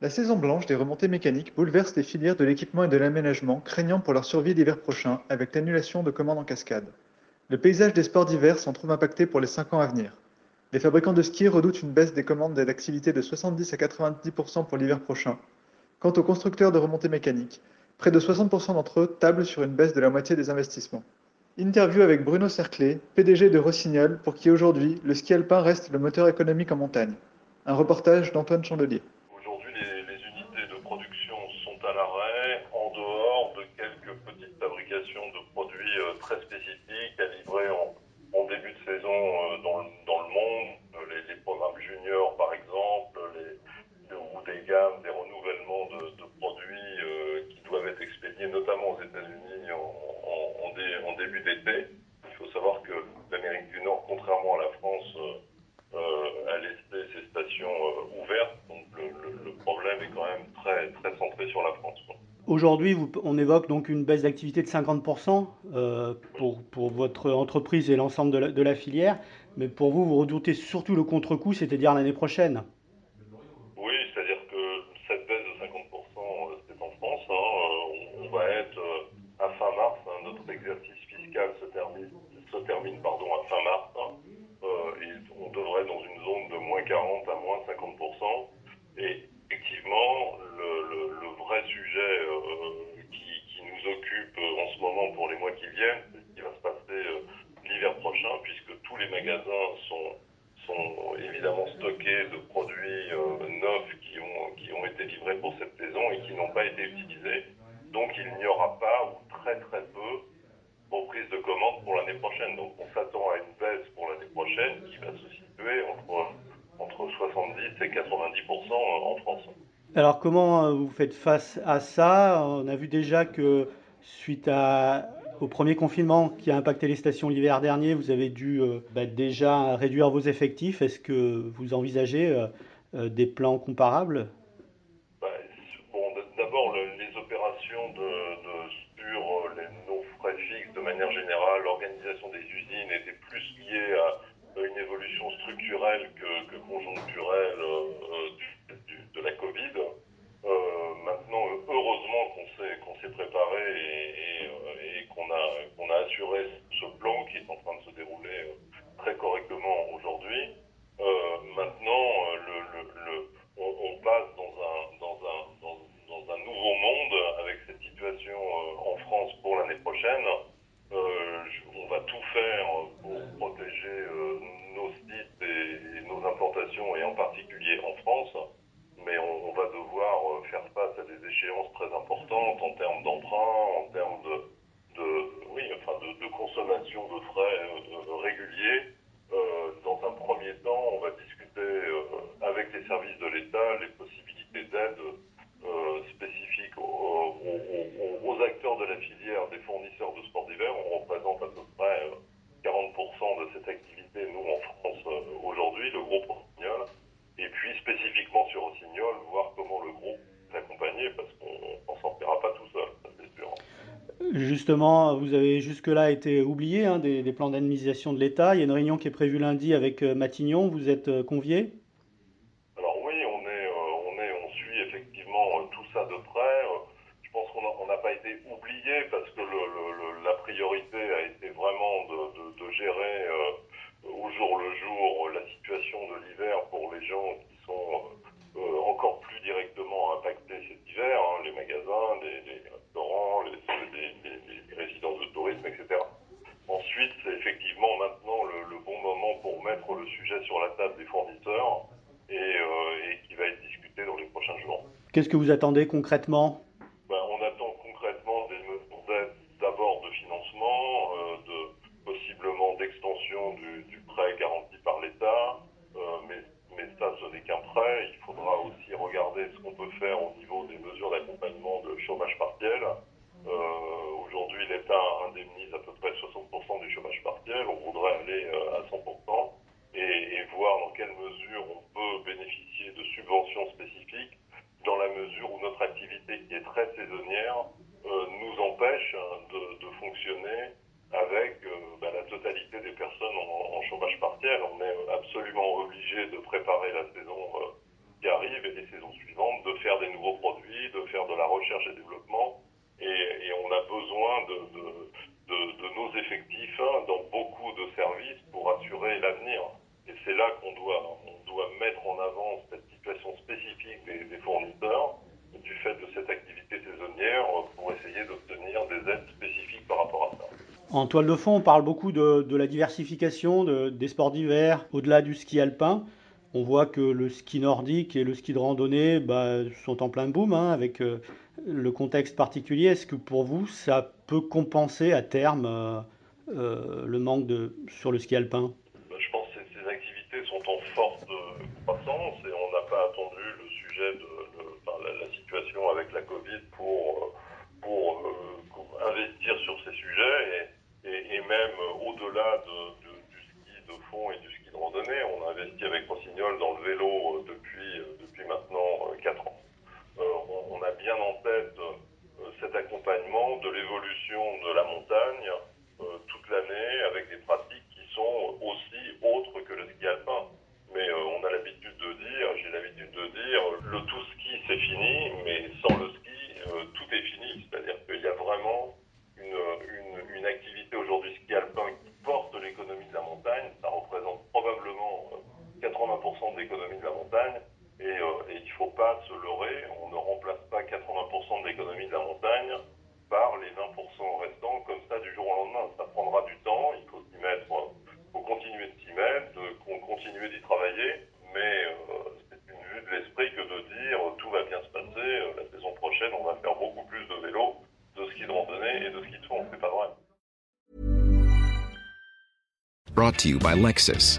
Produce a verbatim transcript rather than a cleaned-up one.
La saison blanche des remontées mécaniques bouleverse les filières de l'équipement et de l'aménagement, craignant pour leur survie l'hiver prochain avec l'annulation de commandes en cascade. Le paysage des sports d'hiver s'en trouve impacté pour les cinq ans à venir. Les fabricants de ski redoutent une baisse des commandes et d'activité de soixante-dix à quatre-vingt-dix pour cent pour l'hiver prochain. Quant aux constructeurs de remontées mécaniques, près de soixante pour cent d'entre eux tablent sur une baisse de la moitié des investissements. Interview avec Bruno Cerclé, P D G de Rossignol, pour qui aujourd'hui, le ski alpin reste le moteur économique en montagne. Un reportage d'Antoine Chandelier. Très spécifiques à livrer en, en début de saison euh, dans, le, dans le monde, les, les programmes juniors par exemple, les, ou des gammes, des renouvellements de, de produits euh, qui doivent être expédiés notamment aux États-Unis en, en, en, dé, en début d'été. Il faut savoir que l'Amérique du Nord, contrairement à la France, euh, a laissé ses stations euh, ouvertes, donc le, le, le problème est quand même très, très centré sur la France. Quoi. Aujourd'hui, vous, on évoque donc une baisse d'activité de cinquante pour cent euh, pour, pour votre entreprise et l'ensemble de la, de la filière, mais pour vous, vous redoutez surtout le contre-coup, c'est-à-dire l'année prochaine. Oui, c'est-à-dire que cette baisse de cinquante pour cent, c'est en France. Hein, on, on va être à fin mars, hein, notre exercice fiscal se termine, se termine pardon, à fin mars, hein, euh, et on devrait être dans une zone de moins quarante à moins cinquante pour cent. Et effectivement, le, le, le vrai sujet euh, qui, qui nous occupe en ce moment pour les mois qui viennent, c'est ce qui va se passer euh, l'hiver prochain, puisque tous les magasins sont, sont évidemment stockés de produits euh, neufs qui ont, qui ont été livrés pour cette saison et qui n'ont pas été utilisés. Donc il n'y aura pas, ou très très peu, reprise de commandes pour l'année prochaine. Donc on s'attend à une baisse pour l'année prochaine qui va se situer entre... entre soixante-dix et quatre-vingt-dix pour cent en France. Alors comment vous faites face à ça ? On a vu déjà que suite à, au premier confinement qui a impacté les stations l'hiver dernier, vous avez dû euh, bah, déjà réduire vos effectifs. Est-ce que vous envisagez euh, des plans comparables ? bah, bon, D'abord, le, les opérations de, de, sur les, nos frais fixes de manière générale, l'organisation des usines était plus liée à une évolution structurelle que, que conjoncturelle euh, du, du, de la Covid. Euh, maintenant, heureusement qu'on s'est, qu'on s'est préparé et, et, et qu'on, a, qu'on a assuré ce plan qui est en train de se dérouler très correctement aujourd'hui. Euh, maintenant, le, le, le, on, on passe dans un, dans, un, dans, dans un nouveau monde avec cette situation en France pour l'année prochaine. Euh, on va tout faire pour protéger euh, nos sites et, et nos implantations, et en particulier en France, mais on, on va devoir faire face à des échéances très importantes en termes d'emprunt, en termes de, de, oui, enfin de, de consommation de frais euh, réguliers. Euh, dans un premier temps, on va discuter euh, avec les services de l'État les possibilités d'aide euh, spécifiques aux, aux, aux acteurs de la filière, des fournisseurs de sports d'hiver. On représente à peu près quarante pour cent de cette activité, nous, en France, aujourd'hui, le groupe Rossignol. Et puis, spécifiquement sur Rossignol, voir comment le groupe s'accompagner, parce qu'on ne s'en sortira pas tout seul, ça c'est sûr. Justement, vous avez jusque-là été oublié hein, des, des plans d'indemnisation de l'État. Il y a une réunion qui est prévue lundi avec Matignon. Vous êtes convié ? Alors oui, on, est, on, est, on suit effectivement tout ça de près. Je pense qu'on n'a pas été oublié parce que le, le, la priorité a été vraiment de, de, de gérer euh, au jour le jour la situation de l'hiver pour les gens qui sont euh, encore plus directement impactés cet hiver, hein, les magasins, les, les restaurants, les, les, les, les résidences de tourisme, et cetera. Ensuite, c'est effectivement maintenant le, le bon moment pour mettre le sujet sur la table des fournisseurs et, euh, et qui va être discuté dans les prochains jours. Qu'est-ce que vous attendez concrètement ? D'abord de financement, euh, de, possiblement d'extension question du, du prêt garanti par l'État, euh, mais, mais ça, ce n'est qu'un prêt. Il faudra aussi regarder ce qu'on peut faire au niveau des mesures d'accompagnement de chômage partiel. Euh, aujourd'hui, l'État indemnise à peu près soixante pour cent du chômage partiel. On voudrait aller euh, à cent pour cent et, et voir dans quelle mesure on peut bénéficier de subventions spécifiques dans la mesure où notre activité, qui est très saisonnière, euh, nous empêche de, de fonctionner avec euh, bah, la totalité des personnes en, en chômage partiel. On est absolument obligé de préparer la saison euh, qui arrive et les saisons suivantes, de faire des nouveaux produits, de faire de la recherche et développement. Et, et on a besoin de, de, de, de nos effectifs hein, dans beaucoup de services pour assurer l'avenir. Et c'est là qu'on doit, on doit mettre en avant cette situation spécifique des, des fournisseurs du fait de cette activité saisonnière pour essayer d'obtenir des aides spécifiques par rapport à ça. En toile de fond, on parle beaucoup de, de la diversification de, des sports d'hiver au-delà du ski alpin. On voit que le ski nordique et le ski de randonnée bah, sont en plein boom hein, avec euh, le contexte particulier. Est-ce que pour vous, ça peut compenser à terme euh, euh, le manque de, sur le ski alpin ? Je pense que ces activités sont en forte croissance et on n'a pas attendu le sujet de, de enfin, la, la situation avec la Covid pour, pour euh, investir sur ces sujets et, et, et même au-delà de, de, du ski de fond et du ski de randonnée. On a investi avec Rossignol dans le vélo depuis, depuis maintenant quatre ans. On a bien en tête cet accompagnement de l'évolution de la montagne euh, toute l'année avec des pratiques qui sont aussi autres que le ski alpin. Mais euh, on a l'habitude de dire, j'ai l'habitude de dire, le tout ski c'est fini, mais sans le ski, euh, tout est fini. C'est-à-dire qu'il y a vraiment une, une, une activité aujourd'hui ski alpin qui porte l'économie de la montagne. Ça représente probablement quatre-vingts pour cent de l'économie de la montagne. Et, euh, et il ne faut pas se leurrer, on ne remplace pas quatre-vingts pour cent de l'économie de la montagne par les vingt pour cent restants comme ça du jour au lendemain. Ça prendra du temps, il faut s'y mettre, faut continuer de s'y mettre, de, continuer d'y travailler, mais euh, c'est une vue de l'esprit que de dire tout va bien se passer, euh, la saison prochaine on va faire beaucoup plus de vélo, de ski de randonnée et de ski de fond, c'est pas vrai. Brought to you by Lexus.